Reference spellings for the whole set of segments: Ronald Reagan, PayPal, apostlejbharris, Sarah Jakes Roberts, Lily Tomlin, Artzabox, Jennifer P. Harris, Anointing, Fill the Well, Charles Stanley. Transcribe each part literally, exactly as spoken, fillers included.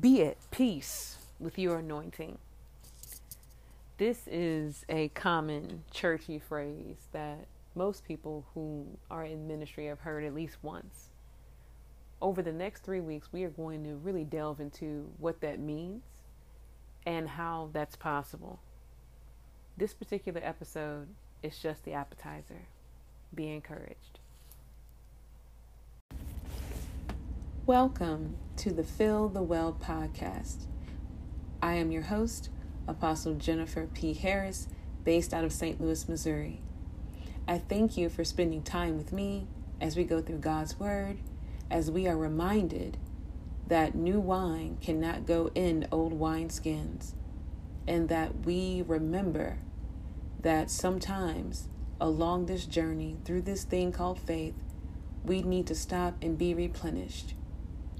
Be at peace with your anointing. This is a common churchy phrase that most people who are in ministry have heard at least once. Over the next three weeks, we are going to really delve into what that means and how that's possible. This particular episode is just the appetizer. Be encouraged. Welcome to the Fill the Well podcast. I am your host, Apostle Jennifer P. Harris, based out of Saint Louis, Missouri. I thank you for spending time with me as we go through God's Word, as we are reminded that new wine cannot go in old wineskins, and that we remember that sometimes along this journey, through this thing called faith, we need to stop and be replenished.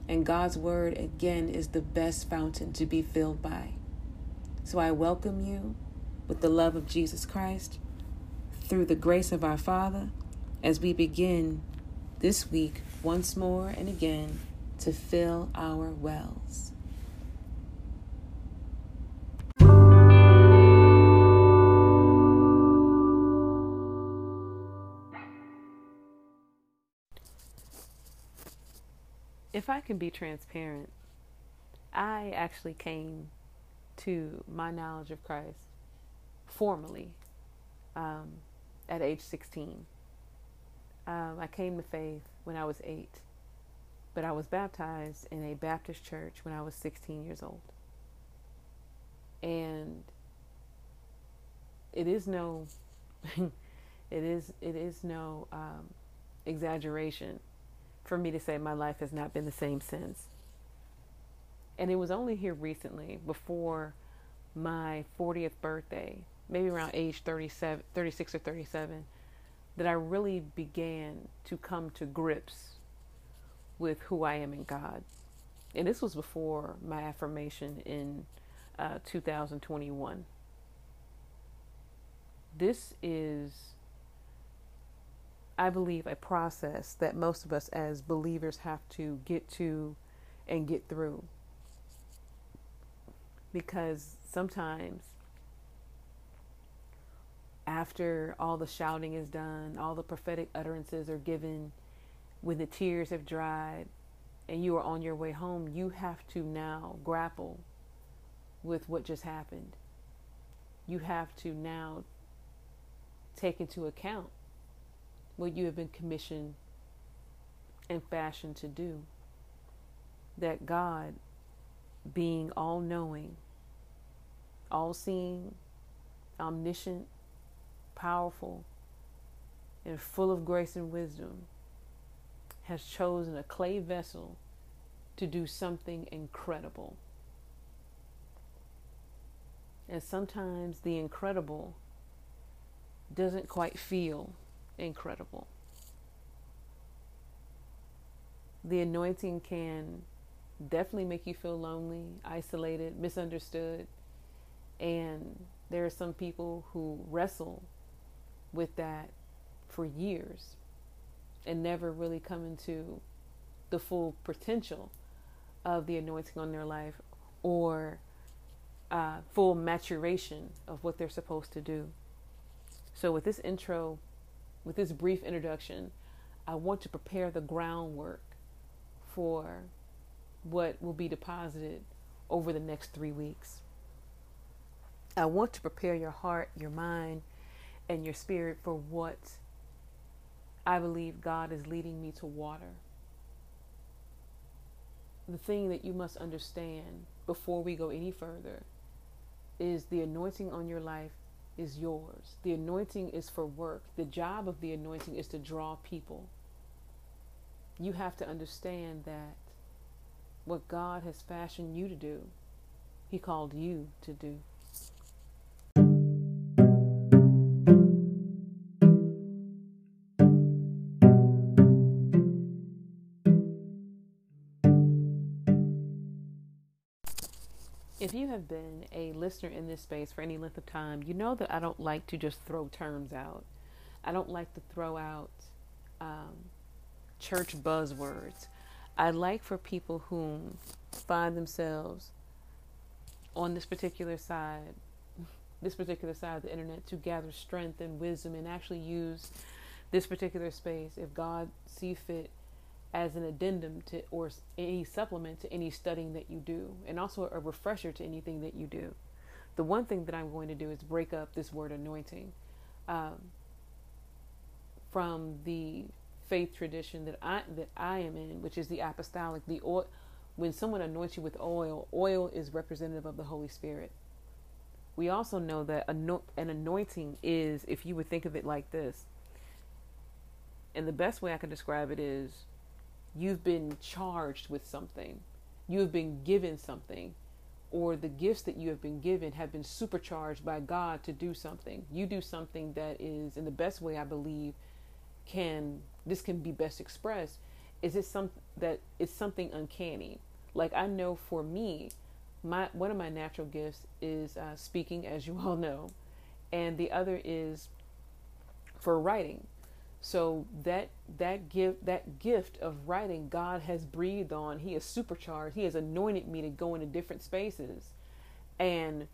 And God's word, again, is the best fountain to be filled by. So I welcome you with the love of Jesus Christ, through the grace of our Father, as we begin this week once more and again to fill our wells. If I can be transparent, I actually came to my knowledge of Christ formally um, at age sixteen. Um, I came to faith when I was eight, but I was baptized in a Baptist church when I was sixteen years old. And it is no, it is it is no um, exaggeration for me to say my life has not been the same since. And it was only here recently, before my fortieth birthday, maybe around age thirty-seven, thirty-six or thirty-seven, that I really began to come to grips with who I am in God. And this was before my affirmation in uh, two thousand twenty-one. This is, I believe, a process that most of us as believers have to get to and get through. Because sometimes after all the shouting is done, all the prophetic utterances are given, when the tears have dried and you are on your way home, you have to now grapple with what just happened. You have to now take into account what you have been commissioned and fashioned to do. That God, being all-knowing, all-seeing, omniscient, powerful, and full of grace and wisdom, has chosen a clay vessel to do something incredible. And sometimes the incredible doesn't quite feel incredible. The anointing can definitely make you feel lonely, isolated, misunderstood, and there are some people who wrestle with that for years and never really come into the full potential of the anointing on their life or uh, full maturation of what they're supposed to do. So with this intro, with this brief introduction, I want to prepare the groundwork for what will be deposited over the next three weeks. I want to prepare your heart, your mind, and your spirit for what I believe God is leading me to water. The thing that you must understand before we go any further is the anointing on your life is yours. The anointing is for work. The job of the anointing is to draw people. You have to understand that what God has fashioned you to do, He called you to do. If you have been a listener in this space for any length of time, you know that I don't like to just throw terms out. I don't like to throw out um, church buzzwords. I like for people whom find themselves on this particular side, this particular side of the internet, to gather strength and wisdom and actually use this particular space, if God see fit, as an addendum to or any supplement to any studying that you do, and also a refresher to anything that you do. The one thing that I'm going to do is break up this word anointing um, from the faith tradition that I that I am in, which is the apostolic. The oil, when someone anoints you with oil, oil is representative of the Holy Spirit. We also know that an anointing is, if you would think of it like this, and the best way I can describe it is, you've been charged with something, you've been given something, or the gifts that you have been given have been supercharged by God to do something. You do something that is, in the best way I believe, can this can be best expressed, is it some that it's something uncanny. Like I know for me, my one of my natural gifts is uh, speaking, as you all know, and the other is for writing. So that that gift that gift of writing, God has breathed on. He has supercharged. He has anointed me to go into different spaces and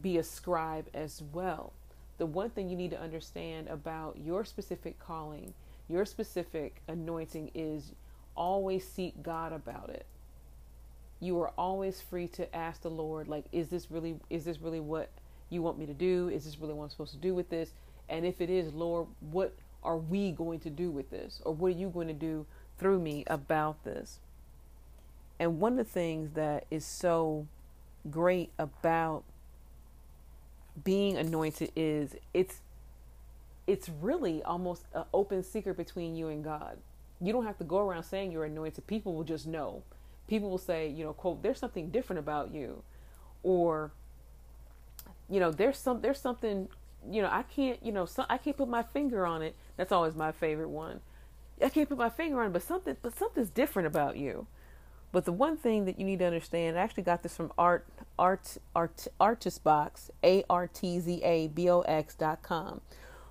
be a scribe as well. The one thing you need to understand about your specific calling, your specific anointing, is always seek God about it. You are always free to ask the Lord, like, is this really is this really what you want me to do? Is this really what I'm supposed to do with this? And if it is, Lord, what are we going to do with this? Or what are you going to do through me about this? And one of the things that is so great about being anointed is it's it's really almost an open secret between you and God. You don't have to go around saying you're anointed. People will just know. People will say, you know, quote, there's something different about you, or, you know, there's some there's something, you know, I can't, you know, some, I can't put my finger on it. That's always my favorite one. I can't put my finger on it, but something, but something's different about you. But the one thing that you need to understand, I actually got this from Art, Art, Art, Artzabox, A R T Z A B O X dot com.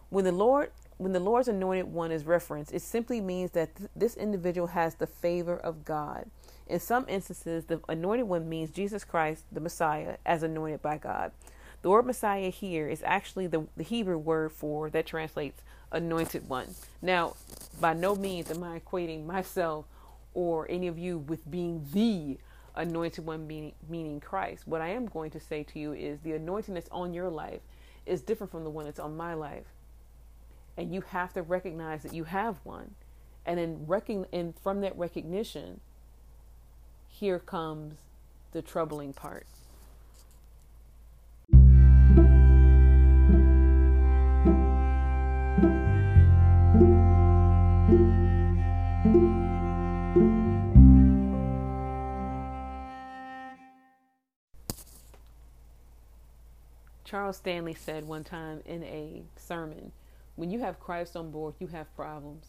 When the Lord, when the Lord's anointed one is referenced, it simply means that th- this individual has the favor of God. In some instances, the anointed one means Jesus Christ, the Messiah, as anointed by God. The word Messiah here is actually the, the Hebrew word for that translates anointed one. Now, by no means am I equating myself or any of you with being the anointed one, meaning, meaning Christ. What I am going to say to you is the anointing that's on your life is different from the one that's on my life. And you have to recognize that you have one. And then rec- and from that recognition, here comes the troubling part. Charles Stanley said one time in a sermon, when you have Christ on board, you have problems.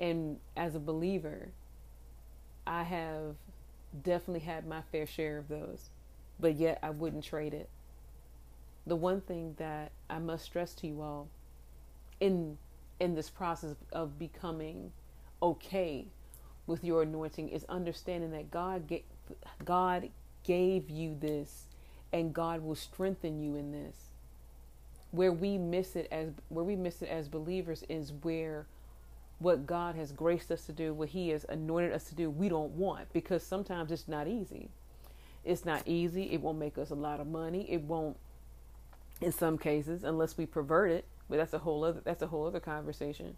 And as a believer, I have definitely had my fair share of those, but yet I wouldn't trade it. The one thing that I must stress to you all in in this process of becoming okay with your anointing is understanding that God ga- God gave you this. And God will strengthen you in this. Where we miss it as where we miss it as believers is where what God has graced us to do, what He has anointed us to do, we don't want, because sometimes it's not easy. It's not easy. It won't make us a lot of money. It won't, in some cases, unless we pervert it. But that's a whole other that's a whole other conversation.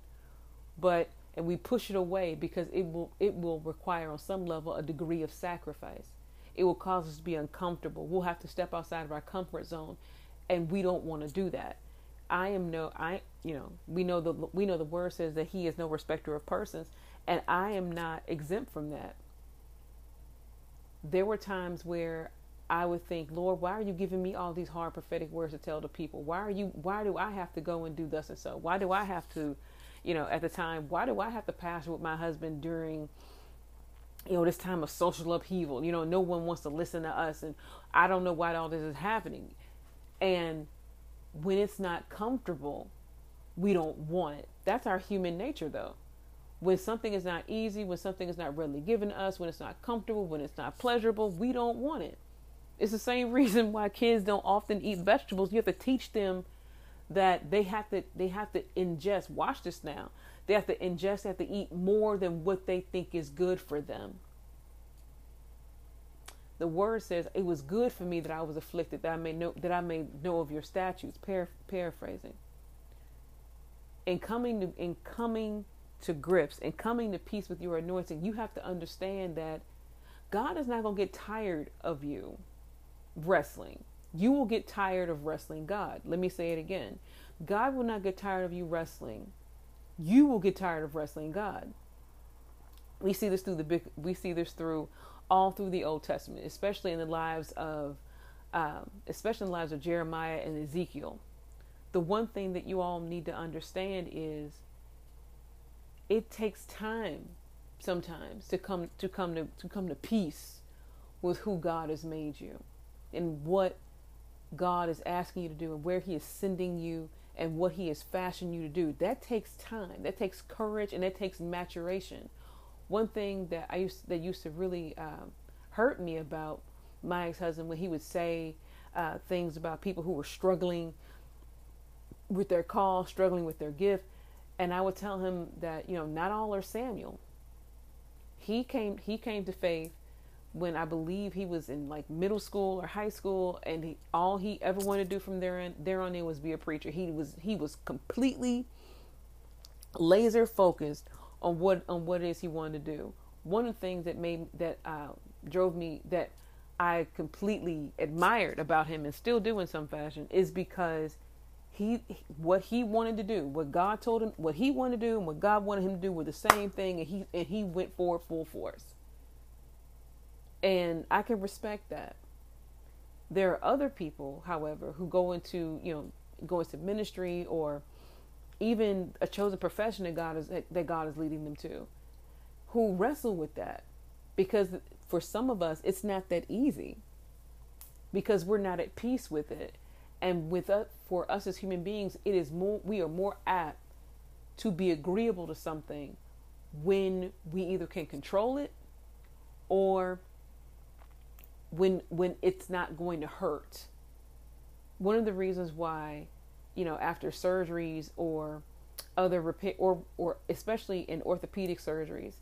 But and we push it away because it will it will require on some level a degree of sacrifice. It will cause us to be uncomfortable. We'll have to step outside of our comfort zone, and we don't want to do that. I am no, I, you know, we know the, we know the word says that He is no respecter of persons, and I am not exempt from that. There were times where I would think, Lord, why are you giving me all these hard prophetic words to tell the people? Why are you, why do I have to go and do thus and so? Why do I have to, you know, at the time, why do I have to pastor with my husband during, you know, this time of social upheaval? You know, no one wants to listen to us, and I don't know why all this is happening. And when it's not comfortable, we don't want it. That's our human nature, though. When something is not easy, when something is not readily given to us, when it's not comfortable, when it's not pleasurable, we don't want it. It's the same reason why kids don't often eat vegetables. You have to teach them that they have to they have to ingest. Watch this now. They have to ingest, they have to eat more than what they think is good for them. The word says, it was good for me that I was afflicted, that I may know, that I may know of your statutes. Paraph- paraphrasing. In coming to, in coming to grips, and coming to peace with your anointing, you have to understand that God is not going to get tired of you wrestling. You will get tired of wrestling God. Let me say it again. God will not get tired of you wrestling. You will get tired of wrestling God. We see this through the big, we see this through all through the Old Testament, especially in the lives of, um, especially in the lives of Jeremiah and Ezekiel. The one thing that you all need to understand is it takes time sometimes to come to come to, to come to peace with who God has made you and what God is asking you to do and where he is sending you and what he has fashioned you to do. That takes time. That takes courage, and that takes maturation. One thing that I used that used to really um, hurt me about my ex-husband, when he would say uh, things about people who were struggling with their call, struggling with their gift. And I would tell him that, you know, not all are Samuel. He came, he came to faith when I believe he was in like middle school or high school, and he, all he ever wanted to do from there on, there on in was be a preacher. He was, he was completely laser focused on what, on what it is he wanted to do. One of the things that made, that uh, drove me, that I completely admired about him and still do in some fashion, is because He, what he wanted to do, what God told him, what he wanted to do and what God wanted him to do were the same thing. And he, and he went forward full force. And I can respect that. There are other people, however, who go into, you know, go into ministry or even a chosen profession that God is, that God is leading them to, who wrestle with that, because for some of us, it's not that easy because we're not at peace with it. And with us, for us as human beings, it is more, we are more apt to be agreeable to something when we either can control it or when when it's not going to hurt. One of the reasons why, you know, after surgeries or other repair or or especially in orthopedic surgeries,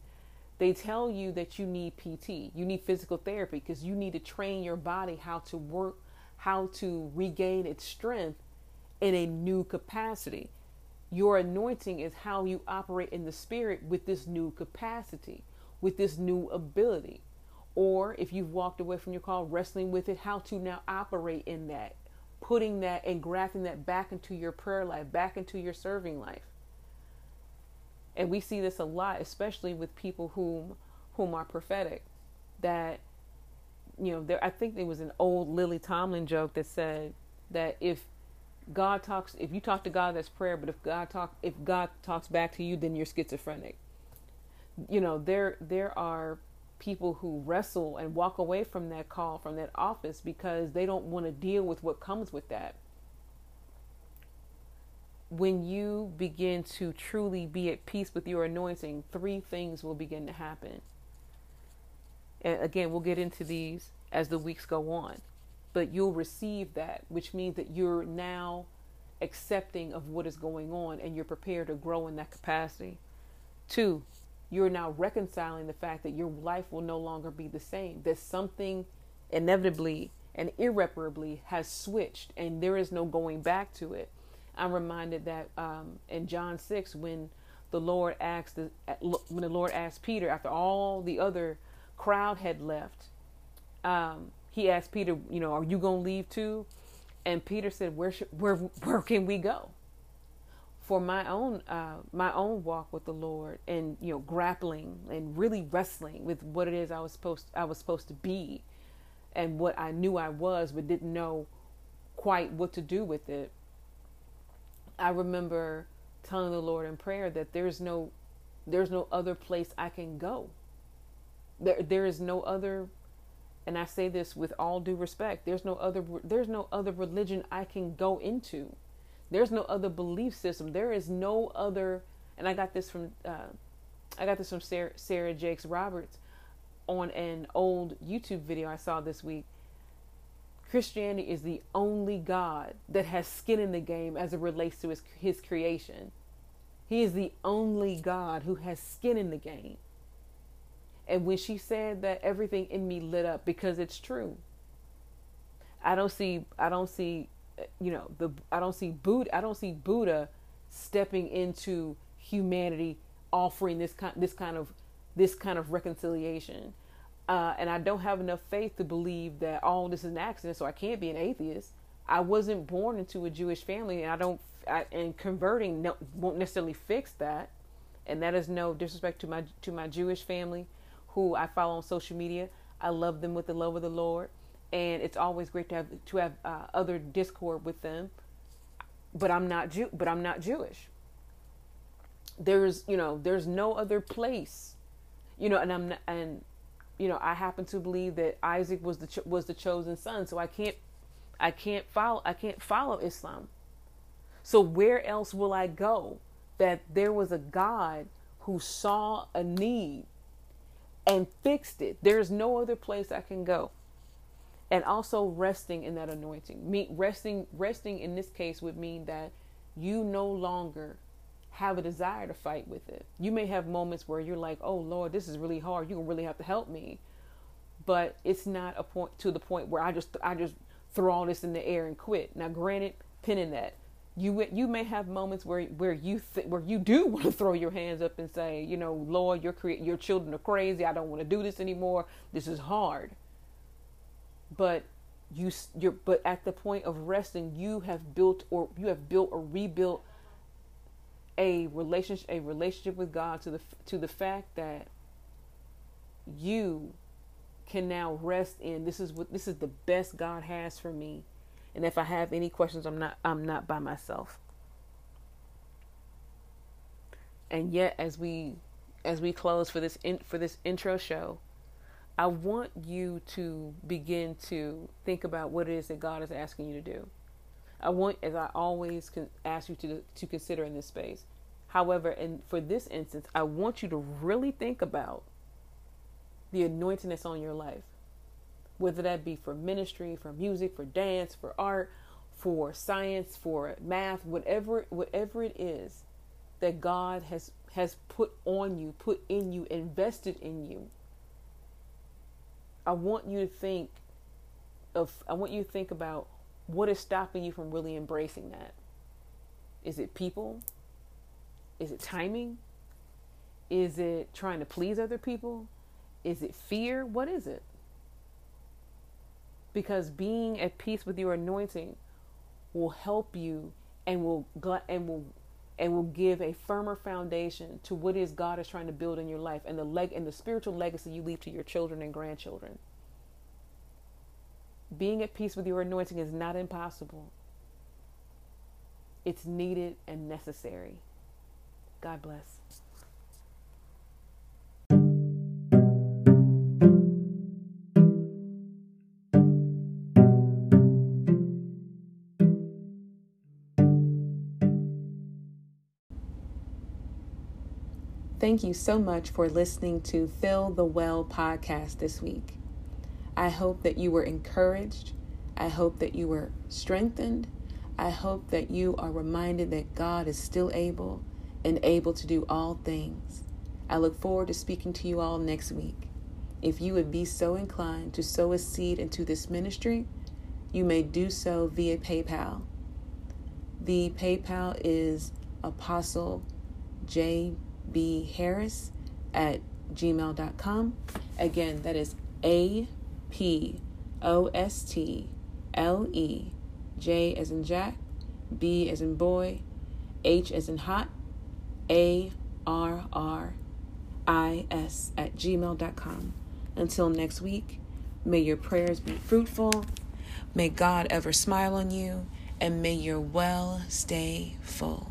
they tell you that you need P T, you need physical therapy, because you need to train your body how to work, how to regain its strength in a new capacity. Your anointing is how you operate in the spirit with this new capacity, with this new ability. Or if you've walked away from your call, wrestling with it, how to now operate in that, putting that and grafting that back into your prayer life, back into your serving life. And we see this a lot, especially with people whom, whom are prophetic, that, you know, there, I think there was an old Lily Tomlin joke that said that if God talks, if you talk to God, that's prayer. But if God talk, if God talks back to you, then you're schizophrenic. You know, there, there are people who wrestle and walk away from that call, from that office, because they don't want to deal with what comes with that. When you begin to truly be at peace with your anointing, three things will begin to happen. And again, we'll get into these as the weeks go on, but you'll receive that, which means that you're now accepting of what is going on and you're prepared to grow in that capacity. Two, you're now reconciling the fact that your life will no longer be the same, that something inevitably and irreparably has switched and there is no going back to it. I'm reminded that um, in John six, when the Lord asked, the, when the Lord asked Peter, after all the other crowd had left, um he asked Peter, you know, are you gonna leave too? And Peter said, where should, where where can we go? For my own uh my own walk with the Lord, and, you know, grappling and really wrestling with what it is I was supposed I was supposed to be and what I knew I was but didn't know quite what to do with it, I remember telling the Lord in prayer that there's no there's no other place I can go. There, there is no other, and I say this with all due respect, there's no other, there's no other religion I can go into. There's no other belief system. There is no other, and I got this from, uh, I got this from Sarah, Sarah Jakes Roberts on an old YouTube video I saw this week. Christianity is the only God that has skin in the game as it relates to his, his creation. He is the only God who has skin in the game. And when she said that, everything in me lit up, because it's true. I don't see, I don't see, you know, the, I don't see Buddha, I don't see Buddha stepping into humanity, offering this kind, this kind of, this kind of reconciliation. Uh, and I don't have enough faith to believe that all oh, this is an accident, so I can't be an atheist. I wasn't born into a Jewish family, and I don't, I, and converting no, won't necessarily fix that. And that is no disrespect to my, to my Jewish family, who I follow on social media. I love them with the love of the Lord. And it's always great to have, to have uh, other discord with them, but I'm not Jew, but I'm not Jewish. There's, you know, there's no other place, you know, and I'm not, and, you know, I happen to believe that Isaac was the, cho- was the chosen son. So I can't, I can't follow, I can't follow Islam. So where else will I go that there was a God who saw a need and fixed it? There's no other place I can go. And also resting in that anointing. Me, resting, resting in this case would mean that you no longer have a desire to fight with it. You may have moments where you're like, oh Lord, this is really hard. You're gonna really have to help me. But it's not a point to the point where I just, I just throw all this in the air and quit. Now, granted, pinning that, you, you may have moments where, where you, th- where you do want to throw your hands up and say, you know, Lord, your cre- your children are crazy. I don't want to do this anymore. This is hard. But you, you're, but at the point of resting, you have built or you have built or rebuilt a relationship, a relationship with God to the, to the fact that you can now rest in, this is what, this is the best God has for me. And if I have any questions, I'm not, I'm not by myself. And yet, as we, as we close for this, in, for this intro show, I want you to begin to think about what it is that God is asking you to do. I want, as I always can ask you to to consider in this space. However, and for this instance, I want you to really think about the anointing that's on your life, whether that be for ministry, for music, for dance, for art, for science, for math, whatever whatever it is that God has has put on you, put in you, invested in you. I want you to think of, I want you to think about what is stopping you from really embracing that. Is it people? Is it timing? Is it trying to please other people? Is it fear? What is it? Because being at peace with your anointing will help you and will and will and will give a firmer foundation to what is God is trying to build in your life, and the leg and the spiritual legacy you leave to your children and grandchildren. Being at peace with your anointing is not impossible. It's needed and necessary. God bless. Thank you so much for listening to Fill the Well podcast this week. I hope that you were encouraged. I hope that you were strengthened. I hope that you are reminded that God is still able and able to do all things. I look forward to speaking to you all next week. If you would be so inclined to sow a seed into this ministry, you may do so via PayPal. The PayPal is apostle j b harris at gmail dot com. Again, that is A P O S T L E J as in Jack, B as in boy, H as in hot, A R R I S at gmail dot com. Until next week, may your prayers be fruitful, may God ever smile on you, and may your well stay full.